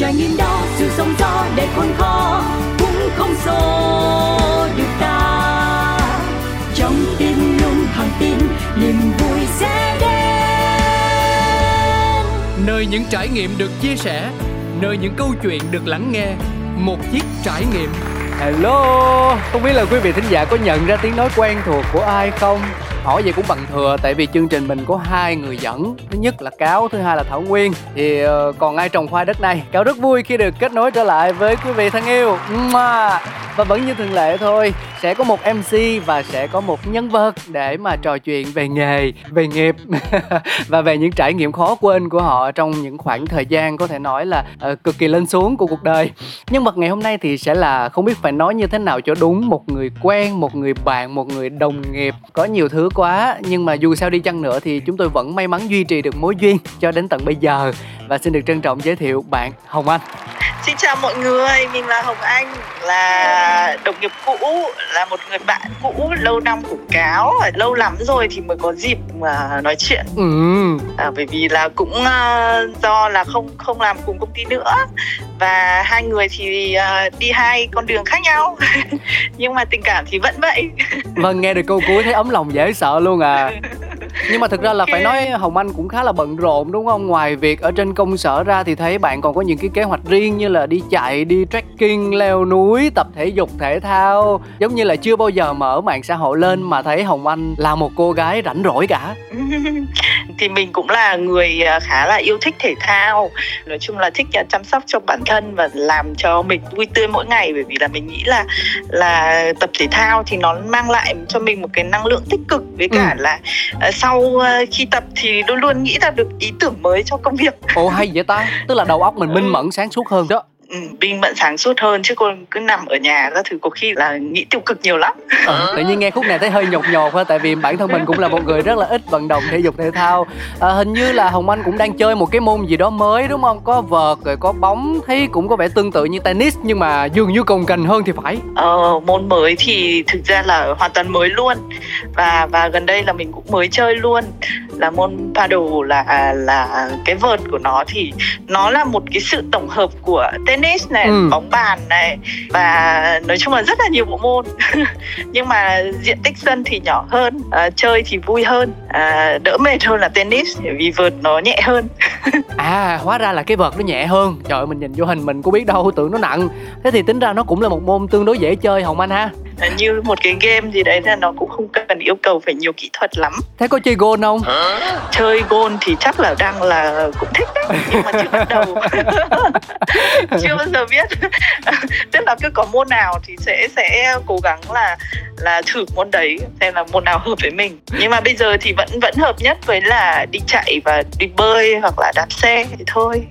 trải nghiệm đó, sự sống gió để khôn khó cũng không xô được ta. Trong tim luôn thẳng tin niềm vui sẽ đến, nơi những trải nghiệm được chia sẻ, nơi những câu chuyện được lắng nghe. Một chiếc trải nghiệm. Hello, không biết là quý vị thính giả có nhận ra tiếng nói quen thuộc của ai không? Hỏi vậy cũng bằng thừa, tại vì chương trình mình có hai người dẫn, thứ nhất là Cáo, thứ hai là Thảo Nguyên. Thì còn ai trồng khoai đất này, Cáo rất vui khi được kết nối trở lại với quý vị thân yêu. Và vẫn như thường lệ thôi, sẽ có một MC và sẽ có một nhân vật để mà trò chuyện về nghề, về nghiệp và về những trải nghiệm khó quên của họ trong những khoảng thời gian có thể nói là cực kỳ lên xuống của cuộc đời. Nhân vật ngày hôm nay thì sẽ là không biết phải nói như thế nào cho đúng, một người quen, một người bạn, một người đồng nghiệp. Có nhiều thứ quá, nhưng mà dù sao đi chăng nữa thì chúng tôi vẫn may mắn duy trì được mối duyên cho đến tận bây giờ. Và xin được trân trọng giới thiệu bạn Hồng Anh. Xin chào mọi người, mình là Hồng Anh, là đồng nghiệp cũ, là một người bạn cũ lâu năm của Cáo. Lâu lắm rồi thì mới có dịp mà nói chuyện. Bởi vì là cũng do là không làm cùng công ty nữa. Và hai người thì đi hai con đường khác nhau nhưng mà tình cảm thì vẫn vậy. Vâng, nghe được câu cuối thấy ấm lòng dễ sợ luôn à. Nhưng mà thực ra là phải nói Hồng Anh cũng khá là bận rộn đúng không? Ngoài việc ở trên công sở ra thì thấy bạn còn có những cái kế hoạch riêng như là đi chạy, đi trekking, leo núi, tập thể dục, thể thao. Giống như là chưa bao giờ mở mạng xã hội lên mà thấy Hồng Anh là một cô gái rảnh rỗi cả. Thì mình cũng là người khá là yêu thích thể thao. Nói chung là thích chăm sóc cho bản thân và làm cho mình vui tươi mỗi ngày. Bởi vì là mình nghĩ là tập thể thao thì nó mang lại cho mình một cái năng lượng tích cực. Với cả là sau khi tập thì luôn luôn nghĩ ra được ý tưởng mới cho công việc. Ồ hay vậy ta, tức là đầu óc mình minh mẫn sáng suốt hơn đó. Minh mẫn sáng suốt hơn, chứ cô cứ nằm ở nhà ra thử có khi là nghĩ tiêu cực nhiều lắm. Tự nhiên nghe khúc này thấy hơi nhột nhột thôi, tại vì bản thân mình cũng là một người rất là ít vận động thể dục thể thao. Hình như là Hồng Anh cũng đang chơi một cái môn gì đó mới đúng không? Có vợt rồi có bóng, thấy cũng có vẻ tương tự như tennis nhưng mà dường như cồng kềnh hơn thì phải. Môn mới thì thực ra là hoàn toàn mới luôn, và gần đây là mình cũng mới chơi luôn, là môn paddle. Là cái vợt của nó thì nó là một cái sự tổng hợp của tennis này, bóng bàn này, và nói chung là rất là nhiều bộ môn nhưng mà diện tích sân thì nhỏ hơn, chơi thì vui hơn, đỡ mệt hơn là tennis vì vợt nó nhẹ hơn. À, hóa ra là cái vợt nó nhẹ hơn. Trời ơi, mình nhìn vô hình mình có biết đâu, tưởng nó nặng. Thế thì tính ra nó cũng là một môn tương đối dễ chơi Hồng Anh ha. Như một cái game gì đấy là nó cũng không cần yêu cầu phải nhiều kỹ thuật lắm. Thế có chơi gôn không? Chơi gôn thì chắc là đang là cũng thích đấy, nhưng mà chưa bắt đầu chưa bao giờ biết. Tức là cứ có môn nào thì sẽ cố gắng là thử môn đấy xem là môn nào hợp với mình. Nhưng mà bây giờ thì vẫn hợp nhất với là đi chạy và đi bơi hoặc là đạp xe thì thôi.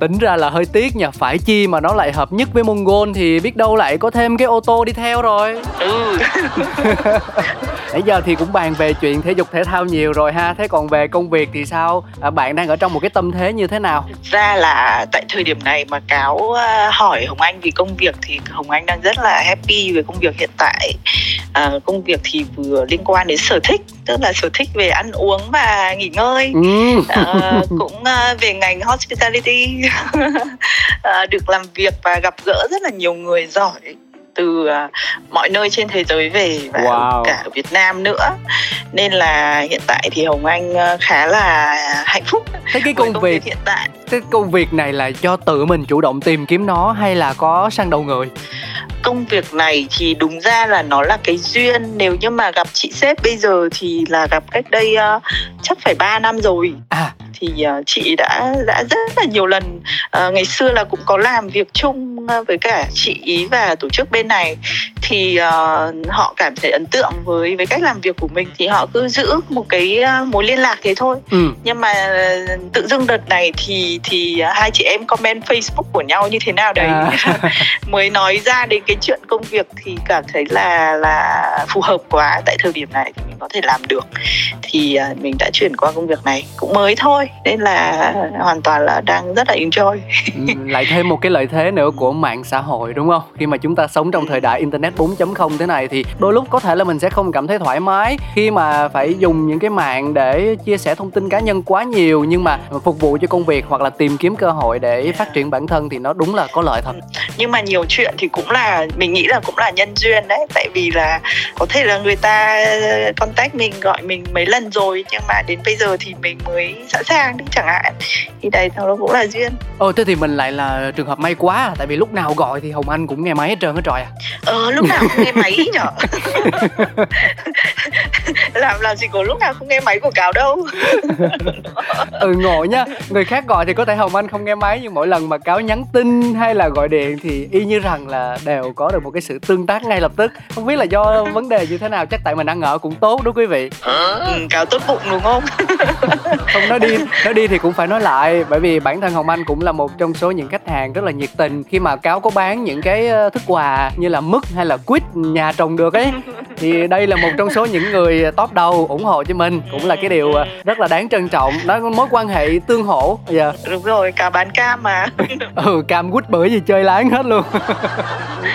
Tính ra là hơi tiếc nhỉ, phải chi mà nó lại hợp nhất với môn gôn thì biết đâu lại có thêm cái ô tô đi theo rồi. Nãy giờ thì cũng bàn về chuyện thể dục thể thao nhiều rồi ha. Thế còn về công việc thì sao? Bạn đang ở trong một cái tâm thế như thế nào? Thực ra là tại thời điểm này mà Cáo hỏi Hồng Anh vì công việc thì Hồng Anh đang rất là happy về công việc hiện tại. Công việc thì vừa liên quan đến sở thích, tức là sở thích về ăn uống và nghỉ ngơi, cũng về ngành hospitality. Được làm việc và gặp gỡ rất là nhiều người giỏi từ mọi nơi trên thế giới về, và cả ở Việt Nam nữa. Nên là hiện tại thì Hồng Anh khá là hạnh phúc. Thế cái công việc hiện tại, cái công việc này là do tự mình chủ động tìm kiếm nó hay là có săn đầu người? Công việc này thì đúng ra là nó là cái duyên. Nếu như mà gặp chị sếp bây giờ thì là gặp cách đây chắc phải 3 năm rồi. Thì chị đã rất là nhiều lần, ngày xưa là cũng có làm việc chung với cả chị ý và tổ chức bên này. Thì họ cảm thấy ấn tượng với cách làm việc của mình, thì họ cứ giữ một cái mối liên lạc thế thôi. Nhưng mà tự dưng đợt này thì hai chị em comment Facebook của nhau như thế nào đấy mới nói ra đến cái chuyện công việc, thì cảm thấy là phù hợp quá. Tại thời điểm này thì có thể làm được, thì mình đã chuyển qua công việc này, cũng mới thôi nên là hoàn toàn là đang rất là enjoy. Lại thêm một cái lợi thế nữa của mạng xã hội đúng không? Khi mà chúng ta sống trong thời đại internet 4.0 thế này thì đôi lúc có thể là mình sẽ không cảm thấy thoải mái khi mà phải dùng những cái mạng để chia sẻ thông tin cá nhân quá nhiều, nhưng mà phục vụ cho công việc hoặc là tìm kiếm cơ hội để phát triển bản thân thì nó đúng là có lợi thật. Nhưng mà nhiều chuyện thì cũng là mình nghĩ là cũng là nhân duyên đấy, tại vì là có thể là người ta contact mình, gọi mình mấy lần rồi nhưng mà đến bây giờ thì mình mới sẵn sàng đấy chẳng hạn, thì đấy nó cũng là duyên. Thế thì mình lại là trường hợp may quá à, tại vì lúc nào gọi thì Hồng Anh cũng nghe máy hết trơn hết trọi à. Lúc nào cũng nghe máy nhở. Làm gì có lúc nào không nghe máy của Cáo đâu. Ngộ nhá, người khác gọi thì có thể Hồng Anh không nghe máy, nhưng mỗi lần mà Cáo nhắn tin hay là gọi điện thì y như rằng là đều có được một cái sự tương tác ngay lập tức. Không biết là do vấn đề như thế nào, chắc tại mình ăn ở cũng tốt đúng quý vị. Cáo tốt bụng đúng không? Không, nói đi thì cũng phải nói lại, bởi vì bản thân Hồng Anh cũng là một trong số những khách hàng rất là nhiệt tình khi mà Cáo có bán những cái thức quà như là mứt hay là quýt nhà trồng được ấy, thì đây là một trong số những người top đầu ủng hộ cho mình, cũng là cái điều rất là đáng trân trọng. Đó, mối quan hệ tương hỗ. Đúng rồi, cả bán cam mà. Cam quýt bưởi gì chơi láng hết luôn.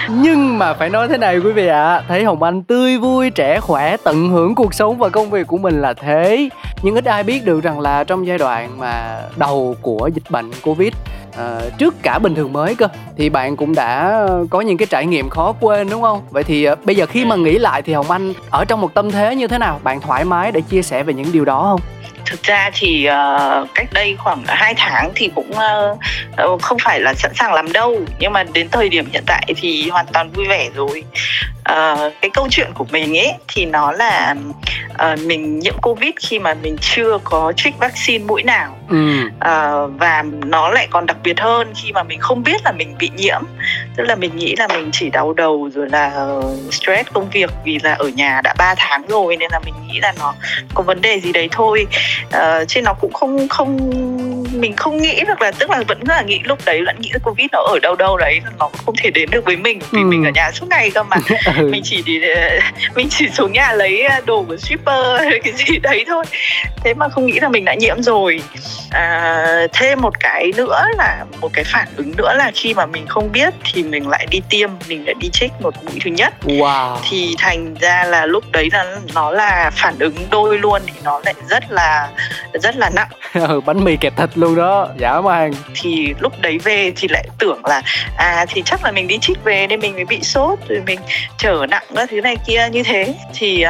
Nhưng mà phải nói thế này quý vị ạ, thấy Hồng Anh tươi vui, trẻ khỏe, tận hưởng cuộc sống và công việc của mình là thế. Nhưng ít ai biết được rằng là trong giai đoạn mà đầu của dịch bệnh Covid, trước cả bình thường mới cơ, thì bạn cũng đã có những cái trải nghiệm khó quên đúng không? Vậy thì bây giờ khi mà nghĩ lại thì Hồng Anh ở trong một tâm thế như thế nào? Bạn thoải mái để chia sẻ về những điều đó không? Thực ra thì cách đây khoảng 2 tháng thì cũng không phải là sẵn sàng làm đâu, nhưng mà đến thời điểm hiện tại thì hoàn toàn vui vẻ rồi. Cái câu chuyện của mình ấy thì nó là mình nhiễm Covid khi mà mình chưa có trích vaccine mũi nào. Và nó lại còn đặc biệt hơn khi mà mình không biết là mình bị nhiễm. Tức là mình nghĩ là mình chỉ đau đầu rồi là stress công việc, vì là ở nhà đã 3 tháng rồi nên là mình nghĩ là nó có vấn đề gì đấy thôi. Chứ nó cũng không mình không nghĩ được là, tức là vẫn là nghĩ lúc đấy vẫn nghĩ là Covid nó ở đâu đấy, nó không thể đến được với mình vì mình ở nhà suốt ngày cơ mà. Mình chỉ xuống nhà lấy đồ của shipper hay cái gì đấy thôi, thế mà không nghĩ là mình đã nhiễm rồi. Thêm một cái nữa là một cái phản ứng nữa là khi mà mình không biết thì mình lại đi tiêm, mình lại đi chích một mũi thứ nhất. Thì thành ra là lúc đấy là nó là phản ứng đôi luôn, thì nó lại rất là nặng. Bánh mì kẹp thịt luôn đó, dã man. Thì lúc đấy về thì lại tưởng là thì chắc là mình đi chích về nên mình mới bị sốt, rồi mình trở nặng các thứ này kia như thế. Thì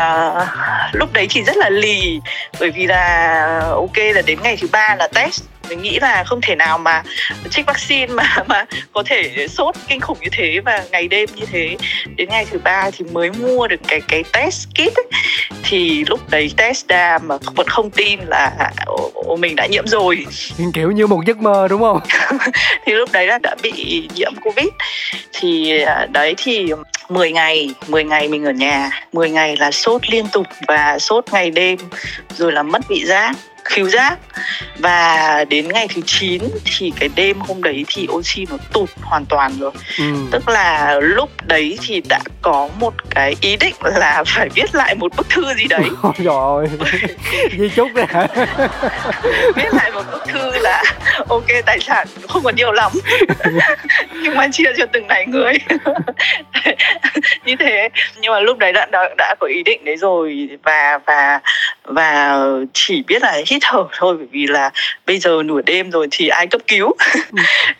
lúc đấy thì rất là lì, bởi vì là ok là đến ngày thứ 3 là test. Mình nghĩ là không thể nào mà trích vaccine mà có thể sốt kinh khủng như thế và ngày đêm như thế. Đến ngày thứ 3 thì mới mua được cái test kit ấy. Thì lúc đấy test ra mà vẫn không tin là mình đã nhiễm rồi, kiểu như một giấc mơ đúng không? Thì lúc đấy là đã bị nhiễm Covid. Thì đấy, thì 10 ngày mình ở nhà, 10 ngày là sốt liên tục và sốt ngày đêm, rồi là mất vị giác, khứu giác. Và đến ngày thứ 9 thì cái đêm hôm đấy thì oxy nó tụt hoàn toàn rồi. Tức là lúc đấy thì đã có một cái ý định là phải viết lại một bức thư gì đấy. Rồi, di chúc đấy hả? Viết lại một bức thư là ok, tài sản không còn nhiều lắm nhưng mà chia cho từng này người như thế. Nhưng mà lúc đấy đã có ý định đấy rồi, và chỉ biết là hít thở thôi, bởi vì là bây giờ nửa đêm rồi thì ai cấp cứu.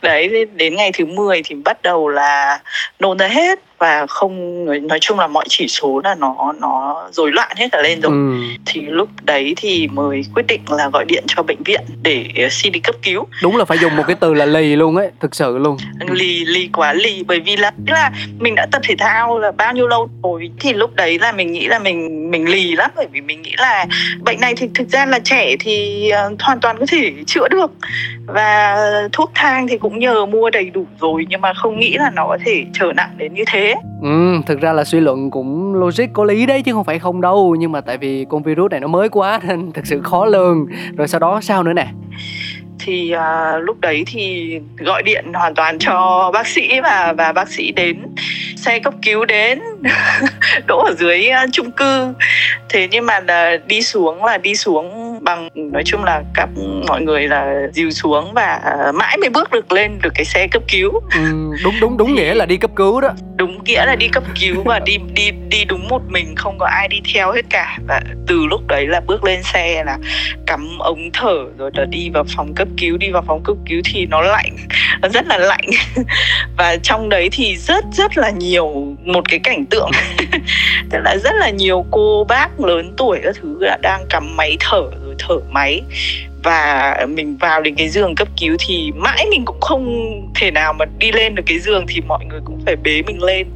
Đấy, đến ngày thứ 10 thì bắt đầu là nôn ra hết, và không, nói chung là mọi chỉ số là nó rối loạn hết cả lên rồi. Thì lúc đấy thì mới quyết định là gọi điện cho bệnh viện để xin đi cấp cứu. Đúng là phải dùng một cái từ là lì luôn ấy, thực sự luôn. Lì quá lì, bởi vì là mình đã tập thể thao là bao nhiêu lâu rồi, thì lúc đấy là mình nghĩ là mình lì lắm, bởi vì mình nghĩ là bệnh này thì thực ra là trẻ thì hoàn toàn có thể chữa được, và thuốc thang thì cũng nhờ mua đầy đủ rồi, nhưng mà không nghĩ là nó có thể trở nặng đến như thế. Thực ra là suy luận cũng logic có lý đấy chứ không phải không đâu, nhưng mà tại vì con virus này nó mới quá nên thực sự khó lường. Rồi sau đó sao nữa nè? Thì lúc đấy thì gọi điện hoàn toàn cho bác sĩ, và bác sĩ đến, xe cấp cứu đến đỗ ở dưới chung cư. Thế nhưng mà đi xuống là đi xuống bằng, nói chung là các mọi người là dìu xuống và mãi mới bước được lên được cái xe cấp cứu. Đúng nghĩa là đi cấp cứu đó. Đúng nghĩa là đi cấp cứu và đi đúng một mình, không có ai đi theo hết cả. Và từ lúc đấy là bước lên xe là cắm ống thở rồi là đi vào phòng cấp cứu. Đi vào phòng cấp cứu thì nó lạnh, nó rất là lạnh. Và trong đấy thì rất là nhiều một cái cảnh tượng. Tức là rất là nhiều cô bác lớn tuổi các thứ đã đang cắm máy thở rồi thở máy. Và mình vào đến cái giường cấp cứu thì mãi mình cũng không thể nào mà đi lên được cái giường, thì mọi người cũng phải bế mình lên.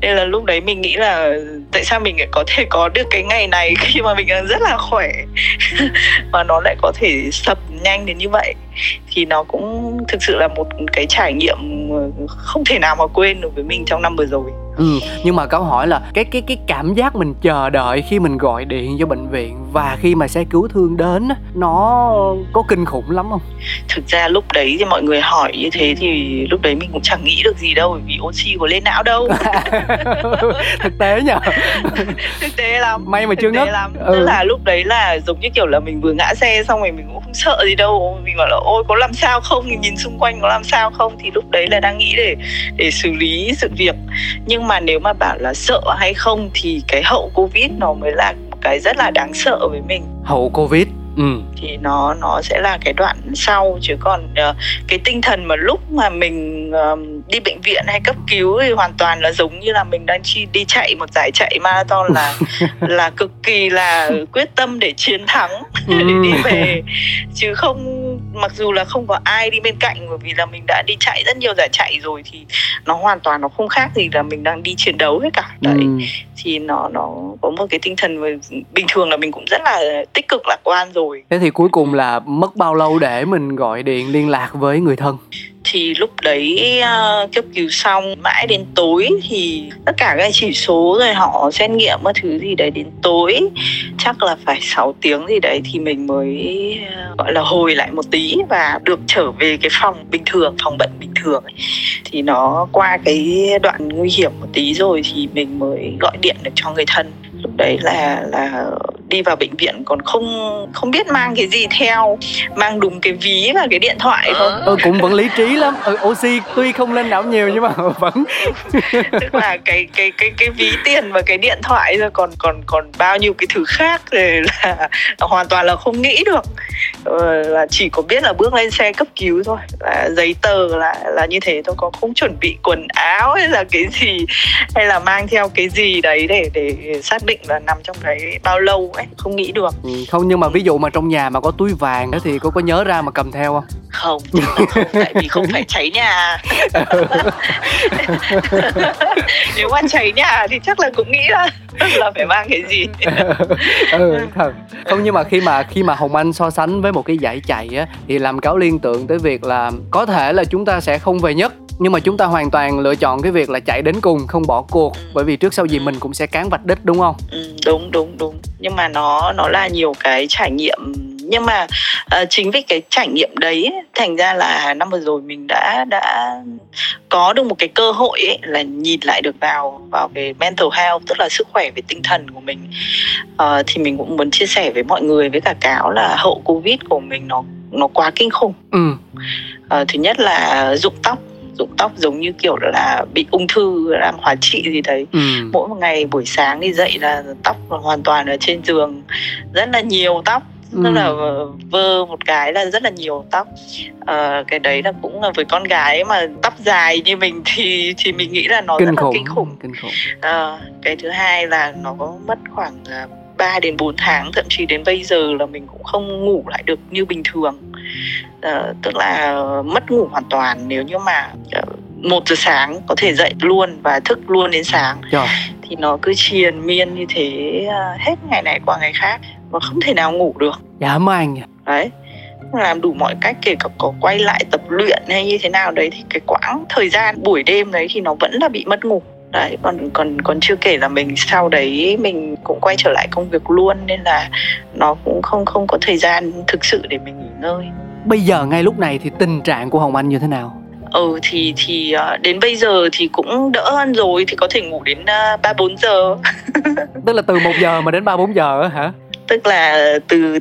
Nên là lúc đấy mình nghĩ là tại sao mình lại có thể có được cái ngày này khi mà mình rất là khỏe mà nó lại có thể sập nhanh đến như vậy. Thì nó cũng thực sự là một cái trải nghiệm không thể nào mà quên được với mình trong năm vừa rồi. Nhưng mà câu hỏi là cái cảm giác mình chờ đợi khi mình gọi điện cho bệnh viện và khi mà xe cứu thương đến, nó có kinh khủng lắm không? Thực ra lúc đấy thì mọi người hỏi như thế thì lúc đấy mình cũng chẳng nghĩ được gì đâu, vì oxy có lên não đâu. Thực tế nhờ. Thực tế lắm. May mà chưa ngất. Tức là lúc đấy là giống như kiểu là mình vừa ngã xe xong rồi mình cũng không sợ gì đâu. Mình bảo là ôi có làm sao không, nhìn xung quanh có làm sao không. Thì lúc đấy là đang nghĩ để xử lý sự việc. Nhưng mà nếu mà bảo là sợ hay không thì cái hậu Covid nó mới là cái rất là đáng sợ với mình. Hậu Covid thì nó sẽ là cái đoạn sau, chứ còn cái tinh thần mà lúc mà mình đi bệnh viện hay cấp cứu thì hoàn toàn là giống như là mình đang đi chạy một giải chạy marathon, là là cực kỳ là quyết tâm để chiến thắng để đi về, chứ không, mặc dù là không có ai đi bên cạnh, bởi vì là mình đã đi chạy rất nhiều giải chạy rồi thì nó hoàn toàn nó không khác gì là mình đang đi chiến đấu hết cả đấy. Thì nó có một cái tinh thần bình thường là mình cũng rất là tích cực lạc quan rồi. Thế thì cuối cùng là mất bao lâu để mình gọi điện liên lạc với người thân? Thì lúc đấy cấp cứu xong mãi đến tối thì tất cả các chỉ số rồi họ xét nghiệm các thứ gì đấy, đến tối chắc là phải 6 tiếng gì đấy thì mình mới gọi là hồi lại một tí và được trở về cái phòng bình thường, phòng bệnh bình thường ấy. Thì nó qua cái đoạn nguy hiểm một tí rồi thì mình mới gọi điện được cho người thân. Lúc đấy là đi vào bệnh viện còn không biết mang cái gì theo, mang đúng cái ví và cái điện thoại thôi. Cũng vẫn lý trí lắm. Oxy tuy không lên não nhiều nhưng mà vẫn tức là cái ví tiền và cái điện thoại rồi còn bao nhiêu cái thứ khác thì là hoàn toàn là không nghĩ được. Là chỉ có biết là bước lên xe cấp cứu thôi, là giấy tờ là như thế thôi, còn không chuẩn bị quần áo hay là cái gì, hay là mang theo cái gì đấy để xác định là nằm trong đấy bao lâu ấy, không nghĩ được. Không, nhưng mà ví dụ mà trong nhà mà có túi vàng đó thì có nhớ ra mà cầm theo không? Không, không, tại vì không phải cháy nhà. Nếu mà cháy nhà thì chắc là cũng nghĩ là phải mang cái gì. Thật. Không, nhưng mà khi mà Hồng Anh so sánh với một cái giải chạy á, thì làm Cáo liên tưởng tới việc là có thể là chúng ta sẽ không về nhất, nhưng mà chúng ta hoàn toàn lựa chọn cái việc là chạy đến cùng, không bỏ cuộc, bởi vì trước sau gì mình cũng sẽ cán vạch đích, đúng không? Đúng. Nhưng mà nó là nhiều cái trải nghiệm. Nhưng mà chính vì cái trải nghiệm đấy thành ra là năm vừa rồi mình đã có được một cái cơ hội ấy, là nhìn lại được vào cái mental health, tức là sức khỏe về tinh thần của mình. Thì mình cũng muốn chia sẻ với mọi người, với cả Cáo, là hậu Covid của mình nó quá kinh khủng. Thứ nhất là rụng tóc giống như kiểu là bị ung thư làm hóa trị gì đấy. Mỗi một ngày buổi sáng đi dậy là tóc hoàn toàn ở trên giường, rất là nhiều tóc. Tức là vơ một cái là rất là nhiều tóc. Cái đấy là cũng là với con gái mà tóc dài như mình thì mình nghĩ là nó rất là kinh khủng. Cái thứ hai là nó có mất khoảng 3 đến 4 tháng, thậm chí đến bây giờ là mình cũng không ngủ lại được như bình thường. Tức là mất ngủ hoàn toàn, nếu như mà 1 giờ sáng có thể dậy luôn và thức luôn đến sáng. Trời. Thì nó cứ triền miên như thế hết ngày này qua ngày khác và không thể nào ngủ được. Dạ man. Đấy, làm đủ mọi cách, kể cả có quay lại tập luyện hay như thế nào đấy thì cái quãng thời gian buổi đêm đấy thì nó vẫn là bị mất ngủ. Đấy, còn chưa kể là mình sau đấy mình cũng quay trở lại công việc luôn, nên là nó cũng không có thời gian thực sự để mình nghỉ ngơi. Bây giờ ngay lúc này thì tình trạng của Hồng Anh như thế nào? Đến bây giờ thì cũng đỡ hơn rồi, thì có thể ngủ đến 3-4 giờ. Tức là từ 1 giờ mà đến 3-4 giờ hả? Tức là từ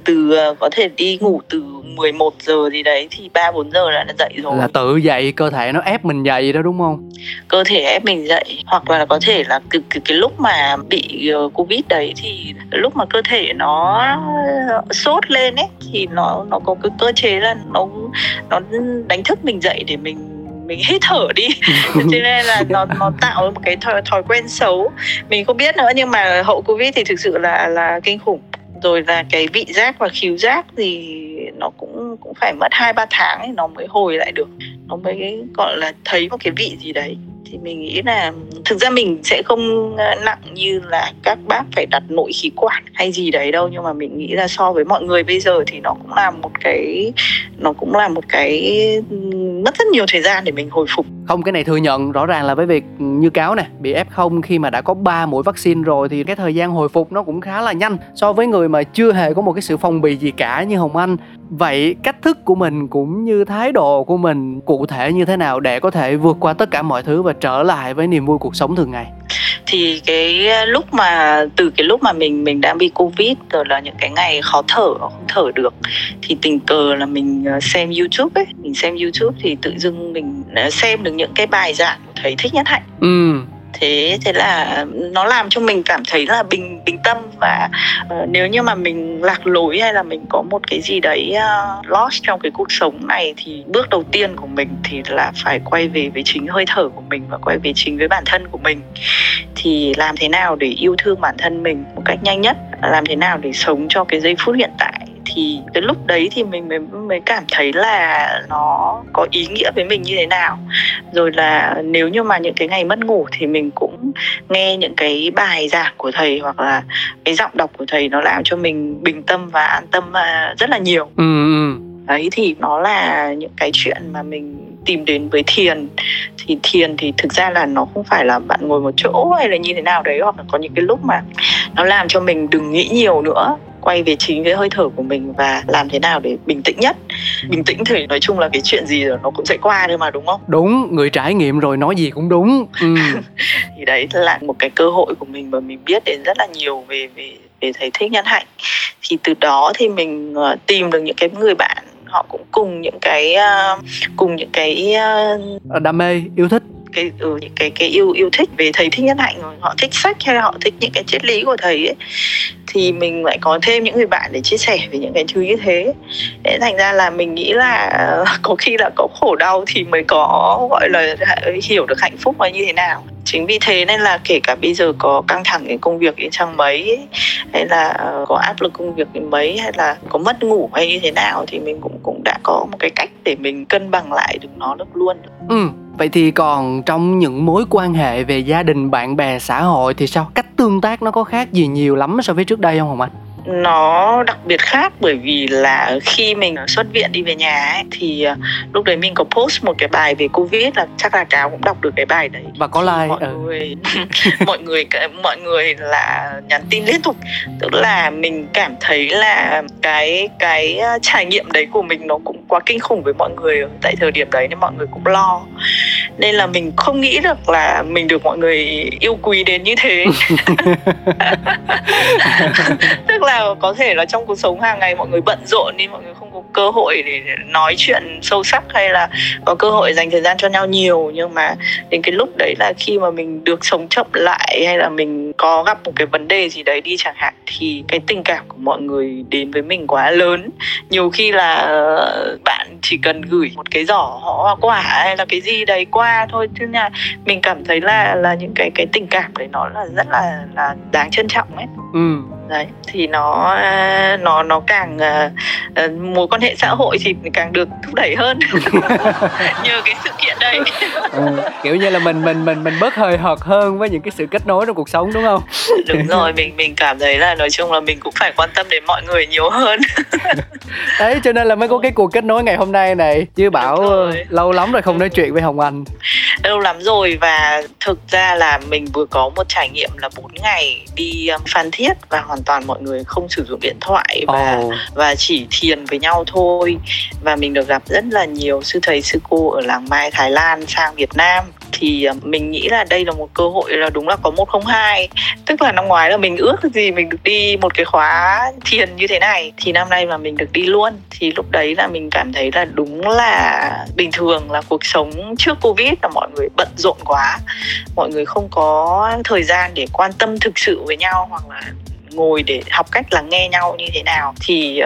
có thể đi ngủ từ 11 giờ gì đấy thì 3-4 giờ là dậy rồi. Là tự dậy, cơ thể nó ép mình dậy đó đúng không? Cơ thể ép mình dậy, hoặc là có thể là cái lúc mà bị Covid đấy thì lúc mà cơ thể nó sốt lên ấy thì nó có cái cơ chế là nó đánh thức mình dậy để mình hít thở đi. Cho nên là nó tạo một cái thói quen xấu. Mình không biết nữa, nhưng mà hậu Covid thì thực sự là kinh khủng. Rồi là cái vị giác và khứu giác thì nó cũng phải mất 2-3 tháng ấy, nó mới hồi lại được, nó mới gọi là thấy một cái vị gì đấy. Thì mình nghĩ là thực ra mình sẽ không nặng như là các bác phải đặt nội khí quản hay gì đấy đâu, nhưng mà mình nghĩ là so với mọi người bây giờ thì nó cũng là một cái mất rất nhiều thời gian để mình hồi phục. Không, cái này thừa nhận rõ ràng là với việc như Cáo nè, bị F0 khi mà đã có 3 mũi vaccine rồi thì cái thời gian hồi phục nó cũng khá là nhanh so với người mà chưa hề có một cái sự phòng bị gì cả như Hồng Anh. Vậy cách thức của mình cũng như thái độ của mình cụ thể như thế nào để có thể vượt qua tất cả mọi thứ và trở lại với niềm vui cuộc sống thường ngày? Thì từ cái lúc mà mình đã bị Covid rồi, là những cái ngày khó thở, không thở được, thì tình cờ là mình xem YouTube ấy, thì tự dưng mình xem được những cái bài giảng thấy Thích Nhất Hạnh. Thế là nó làm cho mình cảm thấy là bình tâm, và nếu như mà mình lạc lối hay là mình có một cái gì đấy lost trong cái cuộc sống này thì bước đầu tiên của mình thì là phải quay về với chính hơi thở của mình và quay về chính với bản thân của mình. Thì làm thế nào để yêu thương bản thân mình một cách nhanh nhất, làm thế nào để sống cho cái giây phút hiện tại. Thì cái lúc đấy thì mình mới cảm thấy là nó có ý nghĩa với mình như thế nào. Rồi là nếu như mà những cái ngày mất ngủ thì mình cũng nghe những cái bài giảng của thầy hoặc là cái giọng đọc của thầy, nó làm cho mình bình tâm và an tâm rất là nhiều. Đấy, thì nó là những cái chuyện mà mình tìm đến với thiền. Thì thiền thì thực ra là nó không phải là bạn ngồi một chỗ hay là như thế nào đấy, hoặc là có những cái lúc mà nó làm cho mình đừng nghĩ nhiều nữa, quay về chính cái hơi thở của mình và làm thế nào để bình tĩnh nhất. Bình tĩnh thì nói chung là cái chuyện gì rồi nó cũng sẽ qua thôi mà, đúng không? Đúng, người trải nghiệm rồi nói gì cũng đúng. Thì đấy là một cái cơ hội của mình, và mình biết đến rất là nhiều về thầy Thích Nhất Hạnh. Thì từ đó thì mình tìm được những cái người bạn họ cũng cùng những cái đam mê, yêu thích, cái yêu thích về thầy Thích Nhất Hạnh. Họ thích sách hay là họ thích những cái triết lý của thầy ấy, thì mình lại có thêm những người bạn để chia sẻ về những cái thứ như thế. Để thành ra là mình nghĩ là có khi là có khổ đau thì mới có gọi là hiểu được hạnh phúc là như thế nào. Chính vì thế nên là kể cả bây giờ có căng thẳng cái công việc đến chăng mấy ấy, hay là có áp lực công việc đến mấy, hay là có mất ngủ hay như thế nào, thì mình cũng đã có một cái cách để mình cân bằng lại được nó được luôn. Vậy thì còn trong những mối quan hệ về gia đình, bạn bè, xã hội thì sao? Cách tương tác nó có khác gì nhiều lắm so với trước đây không Hồng Anh? Nó đặc biệt khác, bởi vì là khi mình xuất viện đi về nhà ấy, thì lúc đấy mình có post một cái bài về Covid, là chắc là Cáo cũng đọc được cái bài đấy và có like mọi người là nhắn tin liên tục. Tức là mình cảm thấy là cái trải nghiệm đấy của mình nó cũng quá kinh khủng với mọi người tại thời điểm đấy, nên mọi người cũng lo, nên là mình không nghĩ được là mình được mọi người yêu quý đến như thế. Tức là có thể là trong cuộc sống hàng ngày mọi người bận rộn nên mọi người không có cơ hội để nói chuyện sâu sắc hay là có cơ hội dành thời gian cho nhau nhiều, nhưng mà đến cái lúc đấy là khi mà mình được sống chậm lại hay là mình có gặp một cái vấn đề gì đấy đi chẳng hạn, thì cái tình cảm của mọi người đến với mình quá lớn. Nhiều khi là bạn chỉ cần gửi một cái giỏ hoa quả hay là cái gì đấy qua thôi, chứ nha, mình cảm thấy là những cái tình cảm đấy nó là rất là đáng trân trọng ấy. Đấy, thì nó càng mối quan hệ xã hội thì càng được thúc đẩy hơn nhờ cái sự kiện đây. Kiểu như là mình bớt hời hợt hơn với những cái sự kết nối trong cuộc sống, đúng không? Đúng rồi, mình cảm thấy là nói chung là mình cũng phải quan tâm đến mọi người nhiều hơn. Đấy, cho nên là mới có cái cuộc kết nối ngày hôm nay này, chứ bảo lâu lắm rồi không nói chuyện với Hồng Anh. Lâu lắm rồi, và thực ra là mình vừa có một trải nghiệm là 4 ngày đi Phan Thiết và Hòn hoàn toàn mọi người không sử dụng điện thoại và chỉ thiền với nhau thôi. Và mình được gặp rất là nhiều sư thầy sư cô ở Làng Mai Thái Lan sang Việt Nam, thì mình nghĩ là đây là một cơ hội, là đúng là có 102. Tức là năm ngoái là mình ước gì mình được đi một cái khóa thiền như thế này, thì năm nay mà mình được đi luôn. Thì lúc đấy là mình cảm thấy là đúng là bình thường là cuộc sống trước Covid là mọi người bận rộn quá, mọi người không có thời gian để quan tâm thực sự với nhau, hoặc là ngồi để học cách lắng nghe nhau như thế nào. Thì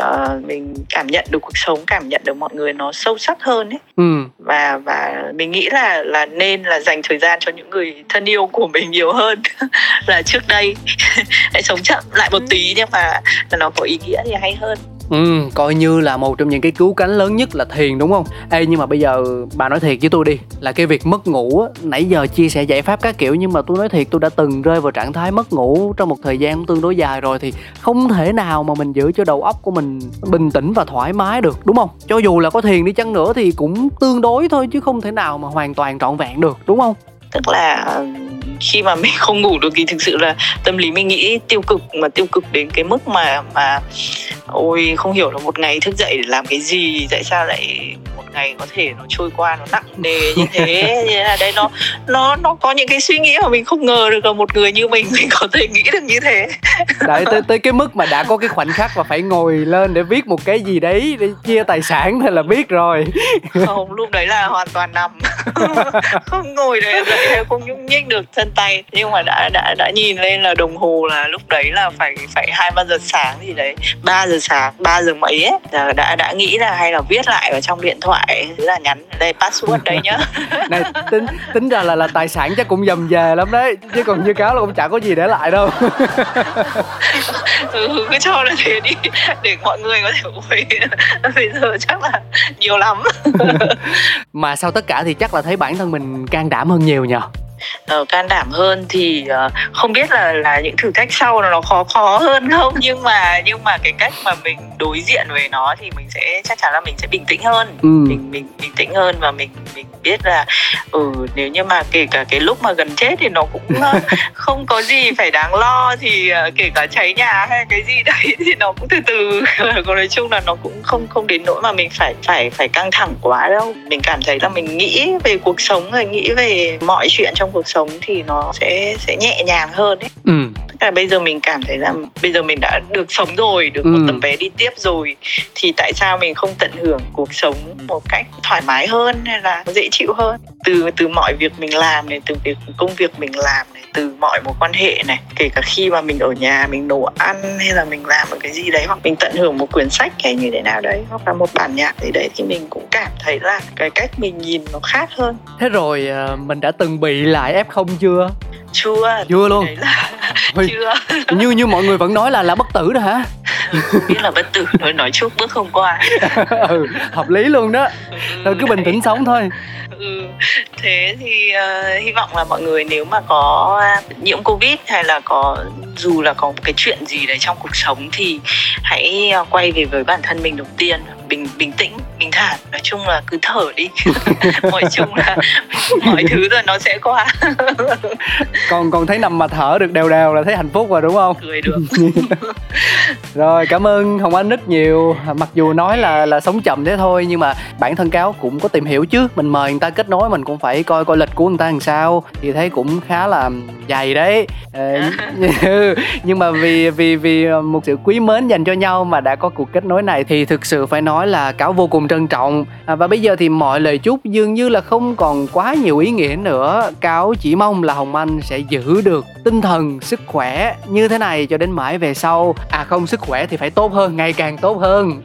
mình cảm nhận được cuộc sống, cảm nhận được mọi người nó sâu sắc hơn ấy. Và mình nghĩ là nên là dành thời gian cho những người thân yêu của mình nhiều hơn là trước đây. Hãy sống chậm lại một tí, nhưng mà nó có ý nghĩa thì hay hơn. Coi như là một trong những cái cứu cánh lớn nhất là thiền, đúng không? Ê, nhưng mà bây giờ bà nói thiệt với tôi đi, là cái việc mất ngủ á, nãy giờ chia sẻ giải pháp các kiểu, nhưng mà tôi nói thiệt, tôi đã từng rơi vào trạng thái mất ngủ trong một thời gian tương đối dài rồi, thì không thể nào mà mình giữ cho đầu óc của mình bình tĩnh và thoải mái được, đúng không? Cho dù là có thiền đi chăng nữa thì cũng tương đối thôi, chứ không thể nào mà hoàn toàn trọn vẹn được, đúng không? Tức là khi mà mình không ngủ được thì thực sự là tâm lý mình nghĩ tiêu cực, mà tiêu cực đến cái mức mà ôi không hiểu là một ngày thức dậy để làm cái gì, tại sao lại một ngày có thể nó trôi qua nó nặng nề như thế. Thế là đây nó có những cái suy nghĩ mà mình không ngờ được là một người như mình có thể nghĩ được như thế. Đấy, tới cái mức mà đã có cái khoảnh khắc mà phải ngồi lên để viết một cái gì đấy để chia tài sản thì là biết rồi. Không, lúc đấy là hoàn toàn nằm, không ngồi để dậy, không nhúc nhích được thân tay, nhưng mà đã nhìn lên là đồng hồ, là lúc đấy là phải 2-3 giờ sáng gì đấy, 3 giờ sáng, 3 giờ mấy ấy, đã nghĩ là hay là viết lại vào trong điện thoại, là nhắn đây password đây nhá. Này, tính ra là tài sản chắc cũng dầm dề lắm đấy, chứ còn như Cáo là cũng chả có gì để lại đâu. Cứ cho là thế đi, để mọi người có thể ôi bây giờ chắc là nhiều lắm. Mà sau tất cả thì chắc là thấy bản thân mình can đảm hơn nhiều nhờ. Can đảm hơn thì không biết là những thử thách sau nó khó hơn không, nhưng mà cái cách mà mình đối diện với nó thì mình sẽ chắc chắn là mình sẽ bình tĩnh hơn. Mình bình tĩnh hơn, và mình biết là nếu như mà kể cả cái lúc mà gần chết thì nó cũng không có gì phải đáng lo, thì kể cả cháy nhà hay cái gì đấy thì nó cũng từ từ. Còn nói chung là nó cũng không đến nỗi mà mình phải căng thẳng quá đâu. Mình cảm thấy là mình nghĩ về cuộc sống, rồi nghĩ về mọi chuyện trong cuộc sống thì nó sẽ nhẹ nhàng hơn ấy. Tức là bây giờ mình cảm thấy là bây giờ mình đã được sống rồi, được một tấm vé đi tiếp rồi, thì tại sao mình không tận hưởng cuộc sống một cách thoải mái hơn, hay là dễ chịu hơn, từ mọi việc mình làm này, từ việc công việc mình làm này, từ mọi mối quan hệ này, kể cả khi mà mình ở nhà mình nấu ăn, hay là mình làm một cái gì đấy, hoặc mình tận hưởng một quyển sách hay như thế nào đấy, hoặc là một bản nhạc gì đấy, thì mình cũng cảm thấy là cái cách mình nhìn nó khác hơn. Thế rồi mình đã từng bị lại F0 chưa? Chưa luôn là... Chưa. Như mọi người vẫn nói là bất tử đó hả? Biết là bất tử, nói chút bước không qua. Hợp lý luôn đó. Tôi cứ bình tĩnh sống thôi. Thế thì hy vọng là mọi người nếu mà có nhiễm Covid, hay là dù là có một cái chuyện gì đấy trong cuộc sống, thì hãy quay về với bản thân mình đầu tiên, bình tĩnh, bình thản, nói chung là cứ thở đi. Mọi thứ rồi nó sẽ qua. Còn thấy nằm mà thở được đều là thấy hạnh phúc rồi, đúng không? Cười được. Rồi, cảm ơn Hồng Anh rất nhiều. Mặc dù nói là sống chậm thế thôi, nhưng mà bản thân Cáo cũng có tìm hiểu chứ. Mình mời người ta kết nối, mình cũng phải coi lịch của người ta làm sao, thì thấy cũng khá là dày đấy. Nhưng mà vì một sự quý mến dành cho nhau mà đã có cuộc kết nối này, thì thực sự phải nói là Cáo vô cùng trân trọng. Và bây giờ thì mọi lời chúc dường như là không còn quá nhiều ý nghĩa nữa. Cáo chỉ mong là Hồng Anh sẽ giữ được tinh thần, sức khỏe như thế này cho đến mãi về sau. Sức khỏe thì phải tốt hơn, ngày càng tốt hơn.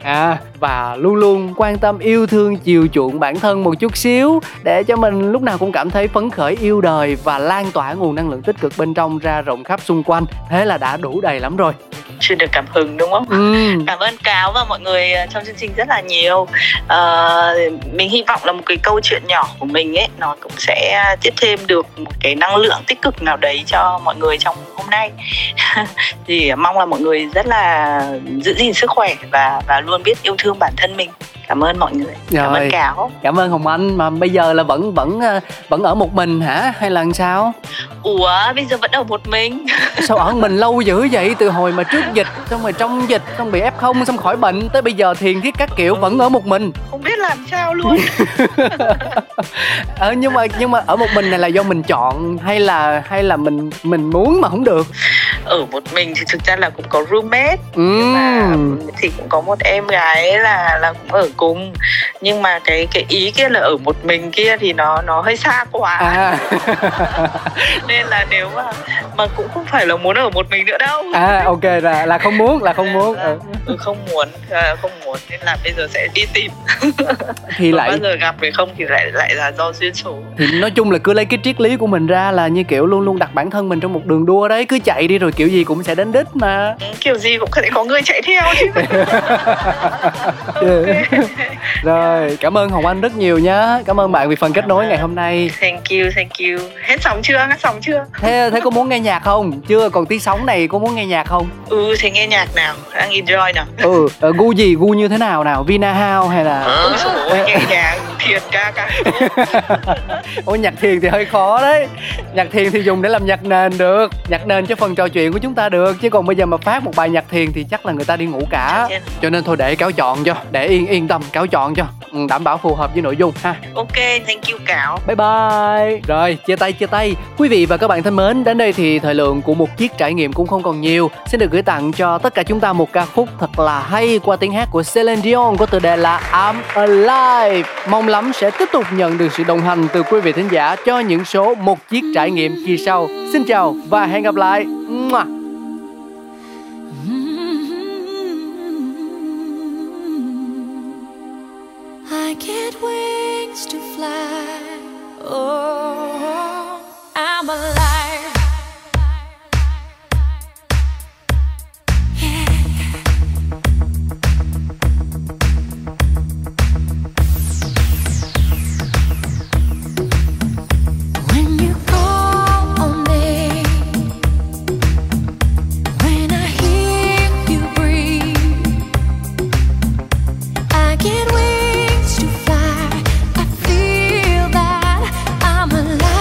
Và luôn luôn quan tâm, yêu thương, chiều chuộng bản thân một chút xíu, để cho mình lúc nào cũng cảm thấy phấn khởi, yêu đời và lan tỏa nguồn năng lượng tích cực bên trong ra rộng khắp xung quanh. Thế là đã đủ đầy lắm rồi. Chưa được cảm hứng, đúng không? Cảm ơn Cáo và mọi người trong chương trình rất là nhiều. Mình hy vọng là một cái câu chuyện nhỏ của mình ấy, nó cũng sẽ tiếp thêm được một cái năng lượng tích cực nào đấy cho mọi người trong hôm nay. Thì mong là mọi người rất là giữ gìn sức khỏe và luôn biết yêu thương bản thân mình. Cảm ơn mọi người. Rồi. Cảm ơn Cáo. Cảm ơn Hồng Anh. Mà bây giờ là vẫn ở một mình hả? Hay là sao? Ủa, bây giờ vẫn ở một mình. Sao ở mình lâu dữ vậy? Từ hồi mà trước dịch, xong rồi trong dịch, xong bị F0, xong khỏi bệnh, tới bây giờ thiền thiết các kiểu vẫn ở một mình. Không biết làm sao luôn. Nhưng mà ở một mình này là do mình chọn hay là mình muốn mà không được? Ở một mình thì thực ra là cũng có roommate, nhưng mà thì cũng có một em gái là cũng ở cùng, nhưng mà cái ý kia là ở một mình kia thì nó hơi xa quá. Nên là nếu mà cũng không phải là muốn ở một mình nữa đâu. Ok, là không muốn. Không muốn nên là bây giờ sẽ đi tìm. Thì lại bao giờ gặp thì không thì lại là do duyên số. Thì nói chung là cứ lấy cái triết lý của mình ra là như kiểu luôn luôn đặt bản thân mình trong một đường đua đấy, cứ chạy đi rồi kiểu gì cũng sẽ đến đích mà. Kiểu gì cũng sẽ có người chạy theo chứ. Okay. Rồi, cảm ơn Hồng Anh rất nhiều nhá. Cảm ơn bạn vì phần kết nối ngày hôm nay. Thank you. Hết sóng chưa? Thế có muốn nghe nhạc không? Chưa, còn tiếng sóng này có muốn nghe nhạc không? Thì nghe nhạc nào, đang enjoy nào. Gu gì, gu như thế nào? Vina House hay là nghe nhạc thiền ca. Ôi, nhạc thiền thì hơi khó đấy. Nhạc thiền thì dùng để làm nhạc nền được, nhạc nền cho phần trò chuyện của chúng ta được, chứ còn bây giờ mà phát một bài nhạc thiền thì chắc là người ta đi ngủ cả. Cho nên thôi để Cáo chọn cho, để yên tâm Cáo chọn cho, đảm bảo phù hợp với nội dung ha. Ok, thank you Cáo. Bye bye. Rồi, chia tay. Quý vị và các bạn thân mến, đến đây thì thời lượng của một chiếc trải nghiệm cũng không còn nhiều. Xin được gửi tặng cho tất cả chúng ta một ca khúc thật là hay qua tiếng hát của Celine Dion có tựa đề là I'm Alive. Mong lắm sẽ tiếp tục nhận được sự đồng hành từ quý vị thính giả cho những số một chiếc trải nghiệm kỳ sau. Xin chào và hẹn gặp lại. I get wings to fly. Oh, I'm alive. Yeah. When you call on me, when I hear you breathe, I get wings. I'm alive.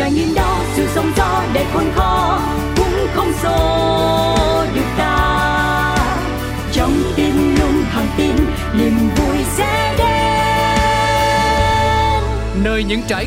trải nghiệm đó, sự sống gió đầy khôn khó cũng không xô được ta. Trong tim luôn thẳng tin niềm vui sẽ đến, nơi những trải